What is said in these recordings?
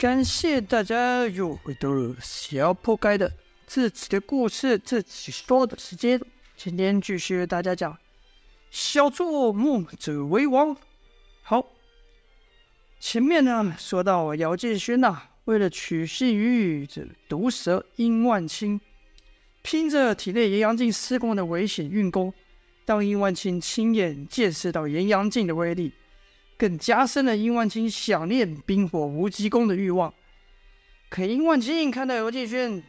感谢大家又回到了小破开的自己的故事自己说的时间。今天继续为大家讲小作目者为王。好，前面呢说到姚建勋啊，为了取信于这毒蛇殷万清，拼着体内炎阳镜4公的危险运功，让殷万清亲眼见识到炎阳镜的威力，更加深了殷万清想念冰火无极功的欲望。可殷万清看到姚建轩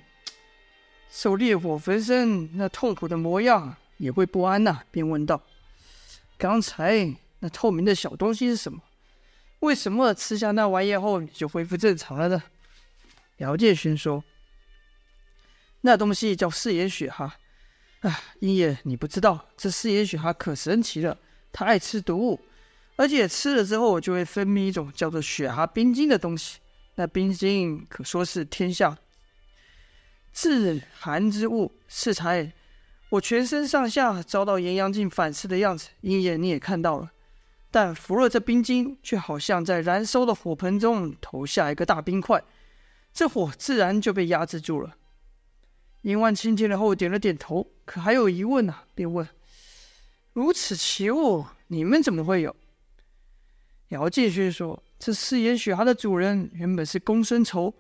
受烈火焚身那痛苦的模样，也会不安呐，便问道：“刚才那透明的小东西是什么？为什么吃下那玩意后你就恢复正常了呢？”姚建轩说：“那东西叫四眼雪蛤啊，鹰爷你不知道，这四眼雪蛤可神奇了，它爱吃毒物。”而且吃了之后就会分泌一种叫做雪蛤冰晶的东西，那冰晶可说是天下至寒之物。适才我全身上下遭到炎阳镜反噬的样子，鹰眼你也看到了，但服了这冰晶却好像在燃烧的火盆中投下一个大冰块，这火自然就被压制住了。殷万清听了后点了点头，可还有疑问啊，便问：如此奇物你们怎么会有？姚建勋说：“这四眼雪蛤的主人原本是公孙仇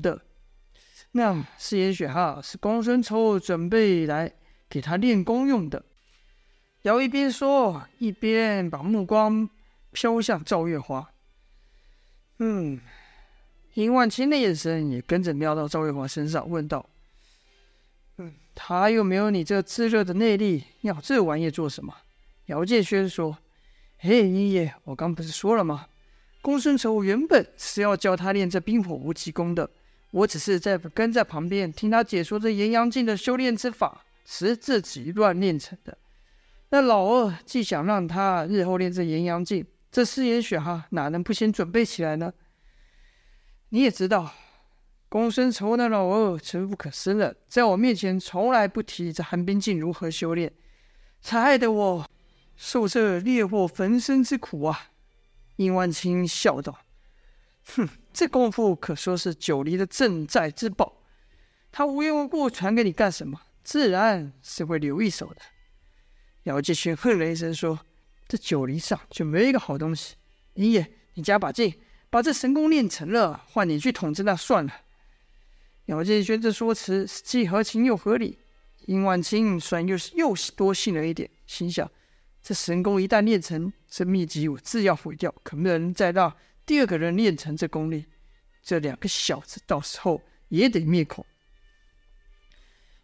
的，那四眼雪蛤是公孙仇准备来给他练功用的。”姚一边说，一边把目光飘向赵月华。殷万清的眼神也跟着瞄到赵月华身上，问道：“他又没有你这炙热的内力，要这玩意做什么？”姚建勋说：“嘿，鹰爷，我刚不是说了吗？公孙仇原本是要教他练这冰火无极功的，我只是跟在旁边听他解说这炎阳镜的修炼之法时自己乱练成的。那老二既想让他日后练这炎阳镜，这四眼雪蛤哪能不先准备起来呢？你也知道，公孙仇那老二诚不可深了，在我面前从来不提这寒冰镜如何修炼，才害得我受这烈火焚身之苦啊！”殷万清笑道：“这功夫可说是九黎的镇寨之宝，他无缘无故传给你干什么？自然是会留一手的。”姚继勋哼了一声说：“这九黎上就没一个好东西，鹰爷，你加把劲，把这神功练成了，换你去统治那算了。”姚继勋这说辞既合情又合理，殷万清虽然又多信了一点，心想：这神功一旦练成，这秘籍我自要毁掉，可不能再让第二个人练成这功力。这两个小子到时候也得灭口。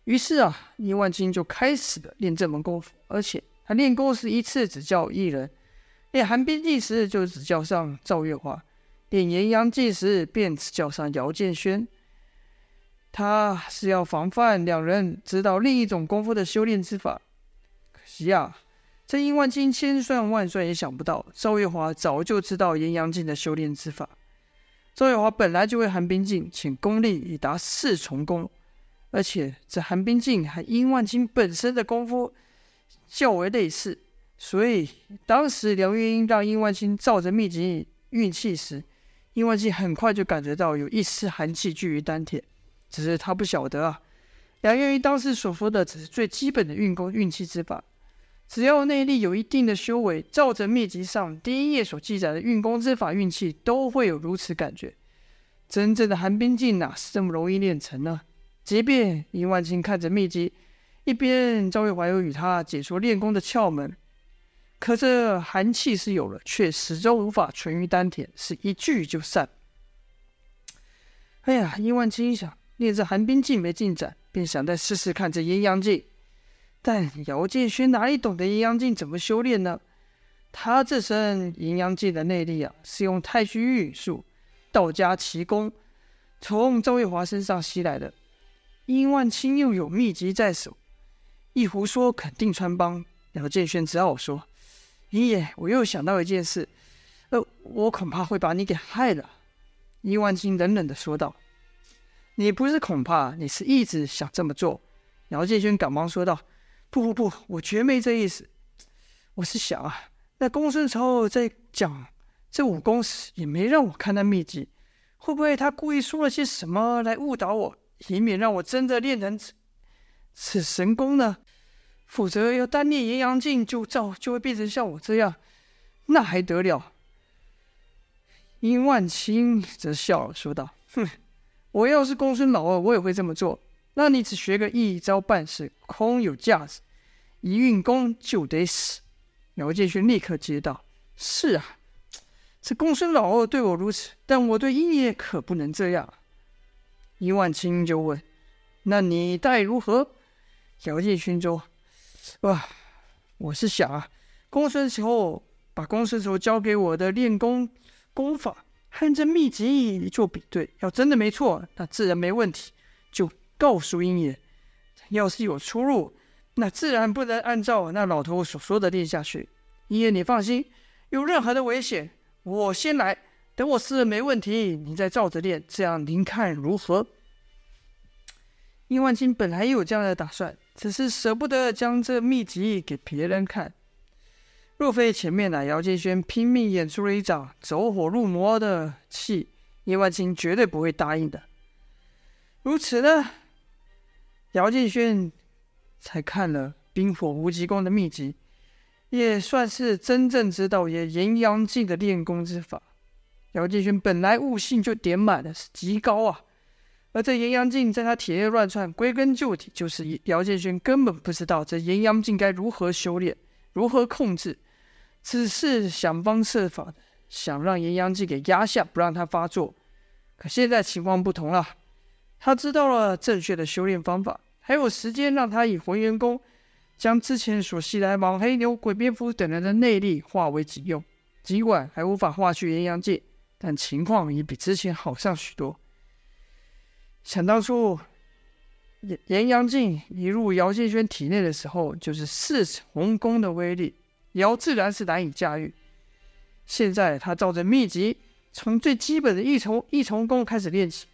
于是啊，殷万金就开始了练这门功夫，而且他练功时一次只教一人，练寒冰镜时就只教上赵月华，练炎阳镜时便只教上姚建轩。他是要防范两人知道另一种功夫的修炼之法。可惜啊，这殷万清千算万算也想不到，赵月华早就知道炎阳镜的修炼之法。赵月华本来就会寒冰镜，请功力已达4重功，而且这寒冰镜和殷万清本身的功夫较为类似，所以当时梁月英让殷万清照着秘籍运气时，殷万清很快就感觉到有一丝寒气聚于丹田，只是他不晓得啊，梁月英当时所说的只是最基本的运功运气之法。只要内力有一定的修为，照着秘籍上第一页所记载的运功之法运气都会有如此感觉。真正的寒冰镜哪是这么容易练成呢？即便殷万清看着秘籍，一边赵月华又与他解说练功的窍门，可这寒气是有了，却始终无法存于丹田，是一聚就散。哎呀，殷万清一想练这寒冰镜没进展，便想再试试看这炎阳镜。但姚建勋哪里懂得炎阳镜怎么修炼呢？他这身炎阳镜的内力啊，是用太虚御影术、道家奇功从赵月华身上吸来的。殷万清又有秘籍在手，一胡说肯定穿帮。姚建勋只好说：“鹰爷，我又想到一件事，我恐怕会把你给害了。”殷万清冷冷地说道：“你不是恐怕，你是一直想这么做。”姚建勋赶忙说道：“不，我绝没这意思。我是想啊，那公孙仇在讲这武功时也没让我看那秘籍，会不会他故意说了些什么来误导我，以免让我真的练成此神功呢？否则要单练炎阳镜就会变成像我这样，那还得了？殷万青则笑了说道：“哼，我要是公孙老二，我也会这么做。让你只学个一招半式，空有架子，一运功就得死。”姚建勋立刻接道：“是啊，这公孙老二对我如此，但我对殷爷可不能这样。”殷万青就问：“那你待如何？”姚建勋说：“哇，我是想啊，公孙仇把公孙仇交给我的练功功法和这秘籍做比对，要真的没错，那自然没问题，就告诉英爷。要是有出入，那自然不能按照那老头所说的练下去。英爷你放心，有任何的危险，我先来，等我试了没问题，你再照着练，这样您看如何？”殷万青本来也有这样的打算，只是舍不得将这秘籍给别人看。若非前面姚建轩拼命演出了一掌走火入魔的戏，叶万清绝对不会答应的。如此呢，姚建轩才看了冰火无极功的秘籍，也算是真正知道炎阳镜的练功之法。姚建轩本来悟性就点满了，是极高啊，而这炎阳镜在他体内乱窜，归根究底就是姚建轩根本不知道这炎阳镜该如何修炼，如何控制，只是想方设法想让炎阳镜给压下，不让它发作。可现在情况不同了，他知道了正确的修炼方法，还有时间让他以浑元功将之前所吸来往黑牛、鬼蝙蝠等人的内力化为己用。尽管还无法化去炎阳镜，但情况也比之前好上许多。想当初炎阳镜一入姚建轩体内的时候，就是四重功的威力，姚自然是难以驾驭。现在他照着秘籍，从最基本的一重功开始练起，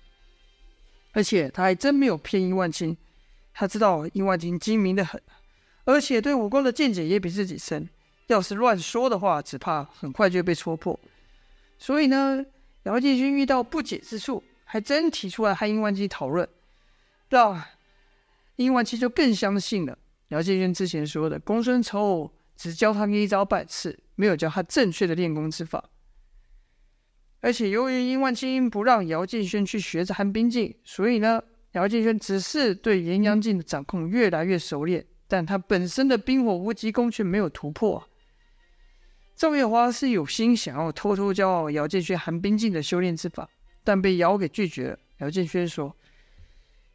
而且他还真没有骗殷万青，他知道殷万青精明的很，而且对武功的见解也比自己深，要是乱说的话，只怕很快就被戳破。所以呢，姚建勋遇到不解之处，还真提出来和殷万青讨论，让殷万青就更相信了姚建轩之前说的公孙仇只教他一招半式，没有教他正确的练功之法。而且由于殷万青不让姚建轩去学着寒冰镜，所以呢，姚建轩只是对炎阳镜的掌控越来越熟练，但他本身的冰火无极功却没有突破。赵月华是有心想要偷偷教姚建轩寒冰镜的修炼之法，但被姚给拒绝了。姚建轩说：“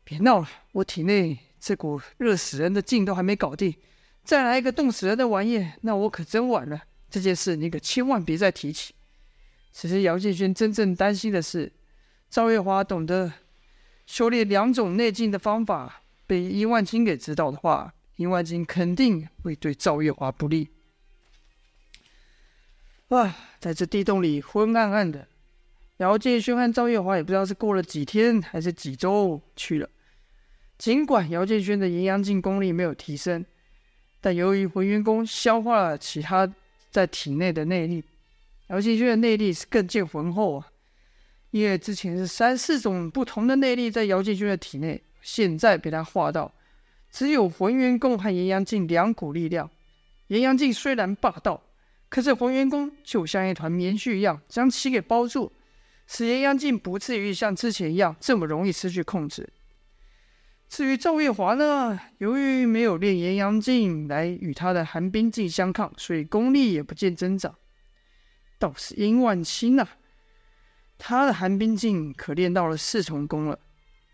别闹了，我体内这股热死人的劲都还没搞定，再来一个冻死人的玩意，那我可真晚了。这件事你可千万别再提起。”此时姚建轩真正担心的是，赵月华懂得修炼2种内劲的方法，被殷万青给知道的话，殷万青肯定会对赵月华不利。在这地洞里昏暗暗的，姚建轩和赵月华也不知道是过了几天还是几周去了。尽管姚建轩的炎阳镜功力没有提升，但由于浑元功消化了其他在体内的内力，姚建轩的内力是更见浑厚啊。因为之前是3、4种不同的内力在姚建轩的体内，现在被他化到只有浑元功和炎阳镜2股力量。炎阳镜虽然霸道，可是浑元功就像一团棉絮一样将其给包住，使炎阳镜不至于像之前一样这么容易失去控制。至于赵月华呢，由于没有练炎阳镜来与他的寒冰镜相抗，所以功力也不见增长。倒是殷万青啊，他的寒冰镜可练到了4重功了，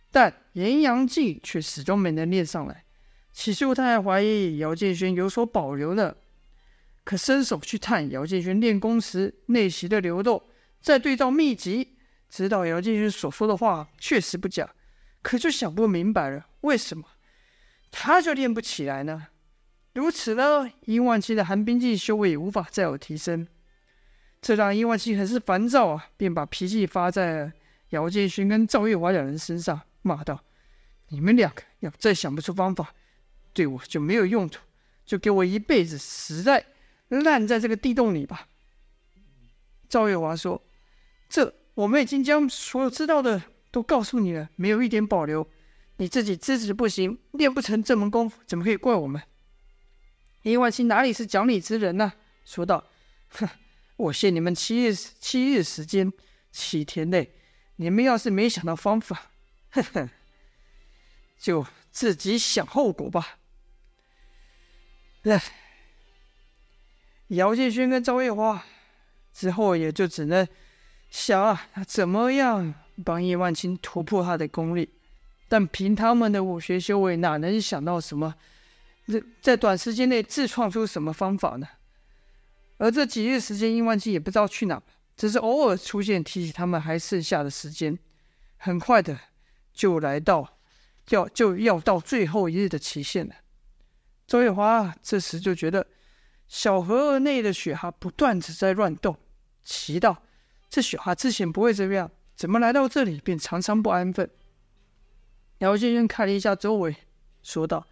但炎阳镜却始终没能练上来。起初他还怀疑姚建轩有所保留呢，可伸手去探姚建轩练功时内息的流动，再对照秘籍，知道姚建勋所说的话确实不假，可就想不明白了，为什么他就练不起来呢？如此呢，殷万青的寒冰镜修为也无法再有提升，这让殷万青很是烦躁啊，便把脾气发在了姚建勋跟赵月华两人身上，骂道：“你们两个要再想不出方法，对我就没有用途，就给我一辈子死在烂在这个地洞里吧。”赵月华说：“这我们已经将所有知道的都告诉你了，没有一点保留。你自己资质不行，练不成这门功夫，怎么可以怪我们？”伊万青哪里是讲理之人呢、说道：“我限你们7日时间，7天内，你们要是没想到方法，就自己想后果吧。”姚建轩跟赵月花之后也就只能想怎么样帮叶万清突破他的功力，但凭他们的武学修为，哪能想到什么在短时间内自创出什么方法呢？而这几日时间，叶万清也不知道去哪，只是偶尔出现提起他们还剩下的时间。很快的就要到最后一日的期限了。周月华这时就觉得小河河内的雪蛤不断的在乱动，奇道：这雪蛤之前不会这样，怎么来到这里便常常不安分？姚先生看了一下周围，说道：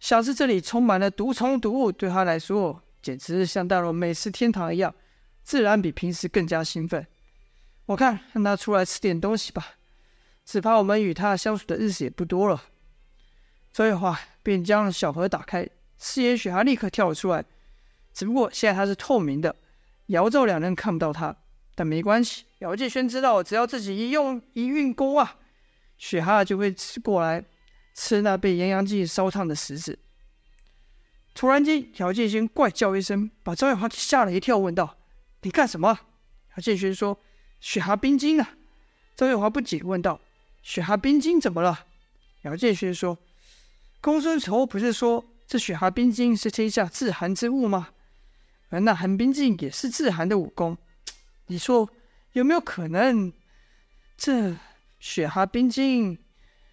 想是这里充满了毒虫毒物，对他来说简直像到了美食天堂一样，自然比平时更加兴奋。我看让他出来吃点东西吧，只怕我们与他相处的日子也不多了。周月华便将小盒打开，四眼雪蛤立刻跳了出来，只不过现在它是透明的，姚赵两人看不到它，但没关系。姚建轩知道，只要自己一运功雪蛤就会过来吃那被岩阳剂烧烫的石子。突然间，姚建轩怪叫一声，把赵月华吓了一跳，问道：“你干什么？”姚建轩说：“雪蛤冰晶啊。”赵月华不解问道：“雪蛤冰晶怎么了？”姚建轩说：“公孙仇不是说这雪蛤冰晶是天下至寒之物吗？而那寒冰镜也是自寒的武功，你说有没有可能这雪蛤冰镜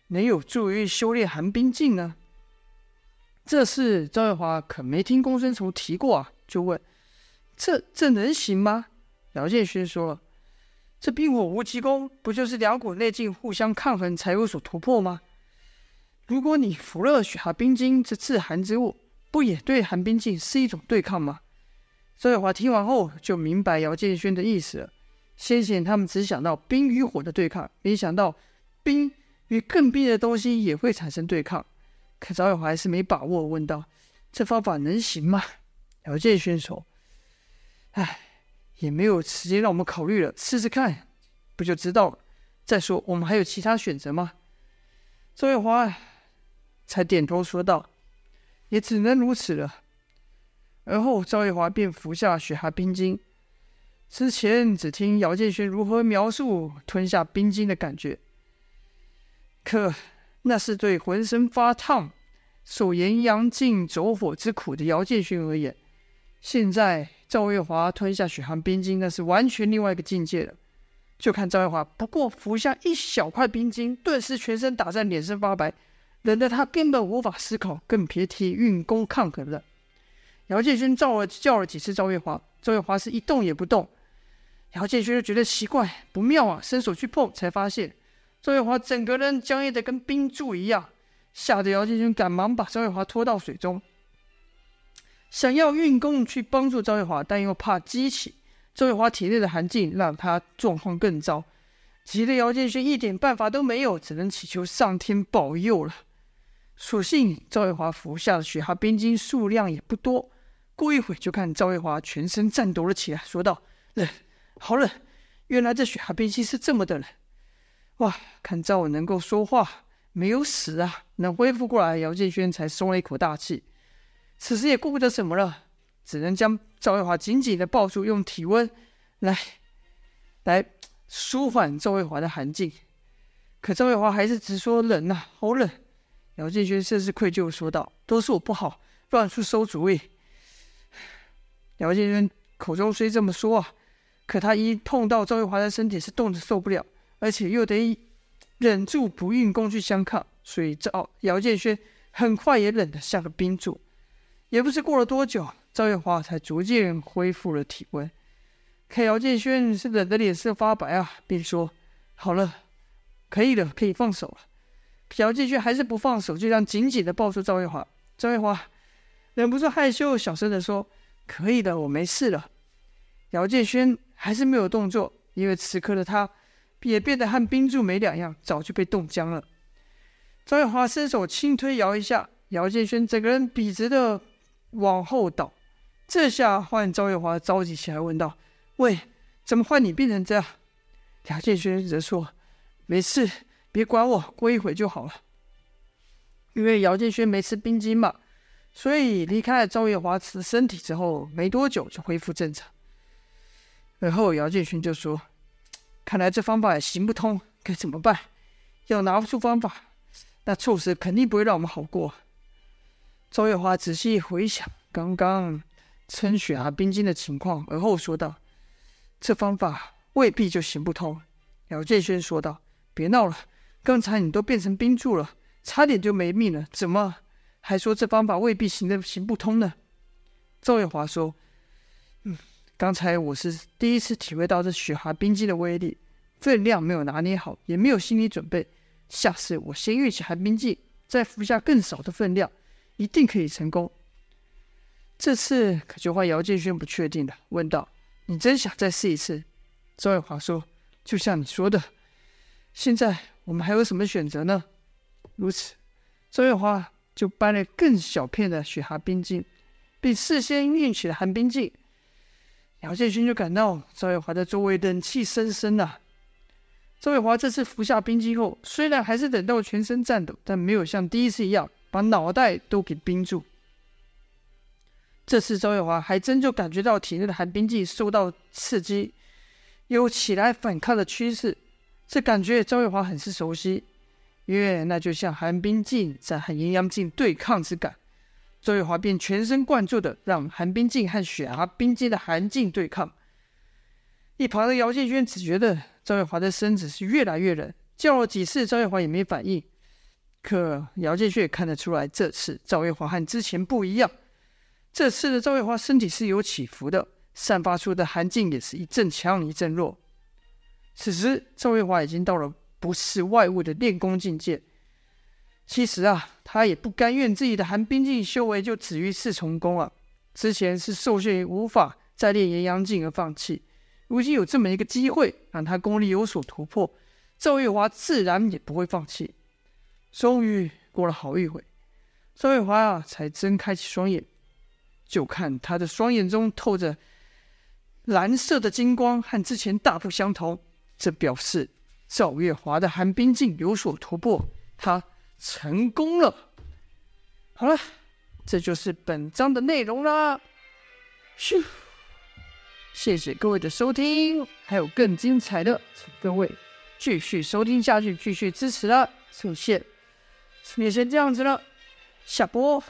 能有助于修炼寒冰镜呢？”这事赵月华可没听公孙仇提过就问：“这能行吗？”姚建勋说了：“这冰火无极功不就是两股内劲互相抗衡才有所突破吗？如果你服了雪蛤冰晶这自寒之物，不也对寒冰镜是一种对抗吗？”周月华听完后就明白姚建轩的意思了。先前他们只想到冰与火的对抗，没想到冰与更冰的东西也会产生对抗。可周月华还是没把握，问道：“这方法能行吗？”姚建轩说：“也没有时间让我们考虑了，试试看，不就知道了。再说我们还有其他选择吗？”周月华才点头说道：“也只能如此了。”而后赵月华便服下雪蛤冰晶，之前只听姚建轩如何描述吞下冰晶的感觉，可那是对浑身发烫、受炎阳镜走火之苦的姚建轩而言，现在赵月华吞下雪蛤冰晶，那是完全另外一个境界了。就看赵月华不过服下一小块冰晶，顿时全身打在脸上发白，冷得他根本无法思考，更别提运功抗衡了。姚建勋叫了几次赵月华，赵月华是一动也不动。姚建勋就觉得奇怪，不妙伸手去碰，才发现赵月华整个人僵硬的跟冰柱一样，吓得姚建勋赶忙把赵月华拖到水中，想要运功去帮助赵月华，但又怕激起赵月华体内的寒劲，让他状况更糟，急得姚建勋一点办法都没有，只能祈求上天保佑了。所幸赵月华服下的雪蛤冰晶数量也不多，过一会就看赵月华全身颤抖了起来，说道：“冷，好冷！原来这雪蛤冰晶是这么的冷！看赵我能够说话，没有死啊！”能恢复过来，姚建轩才松了一口大气。此时也顾不得什么了，只能将赵月华紧紧的抱住，用体温来舒缓赵月华的寒劲。可赵月华还是只说冷好冷。姚建轩甚是愧疚，说道：“都是我不好，乱出馊主意。”姚建轩口中虽这么说可他一碰到赵月华的身体是冻得受不了，而且又得忍住不运功去相抗，所以姚建轩很快也冷得像个冰柱。也不是过了多久，赵月华才逐渐恢复了体温。看姚建轩是冷得脸色发白便说：“好了，可以了，可以放手了。”姚建轩还是不放手，就这样紧紧的抱住赵月华。赵月华忍不住害羞，小声的说：“可以的，我没事了。”姚建轩还是没有动作，因为此刻的他也变得和冰柱没两样，早就被冻僵了。张永华伸手轻推姚一下，姚建轩整个人笔直的往后倒。这下换张永华着急起来问道：“喂，怎么换你变成这样？”姚建轩则说：“没事，别管我，过一会就好了。”因为姚建轩没吃冰晶嘛，所以离开了赵月华慈身体之后没多久就恢复正常。而后姚建轩就说：“看来这方法也行不通，该怎么办？要拿不出方法，那臭蛇肯定不会让我们好过。”赵月华仔细回想刚刚陈雪啊冰晶的情况，而后说道：“这方法未必就行不通。”姚建轩说道：“别闹了，刚才你都变成冰柱了，差点就没命了，怎么还说这方法未必行不通呢？”赵月华说：“刚才我是第一次体会到这雪蛤冰晶的威力，分量没有拿捏好，也没有心理准备。下次我先预起寒冰镜，再服下更少的分量，一定可以成功。”这次可就换姚建轩不确定了，问道：“你真想再试一次？”赵月华说：“就像你说的，现在我们还有什么选择呢？”如此，周月华就搬了更小片的雪蛤冰晶，并事先运起了寒冰镜。姚建勋就感到周月华的周围冷气森森啊。周月华这次服下冰晶后，虽然还是冷到全身颤抖，但没有像第一次一样把脑袋都给冰住。这次周月华还真就感觉到体内的寒冰镜受到刺激，有起来反抗的趋势。这感觉周月华很是熟悉，因为那就像寒冰镜在和阴阳镜对抗之感，周月华便全神贯注的让寒冰镜和雪蛤冰晶的寒镜对抗。一旁的姚建轩只觉得周月华的身子是越来越冷，叫了几次周月华也没反应。可姚建轩也看得出来，这次周月华和之前不一样，这次的周月华身体是有起伏的，散发出的寒镜也是一阵强一阵弱。此时周月华已经到了不是外物的练功境界。其实啊，他也不甘愿自己的寒冰镜修为就止于四重功啊。之前是受限于无法再练炎阳镜而放弃，如今有这么一个机会让他功力有所突破，赵月华自然也不会放弃。终于过了好一会，赵月华啊才睁开起双眼，就看他的双眼中透着蓝色的金光，和之前大不相同。这表示赵月华的寒冰镜有所突破，他成功了。好了，这就是本章的内容啦。咻！谢谢各位的收听，还有更精彩的，请各位继续收听下去，继续支持啦，谢谢。今天先这样子了，下播。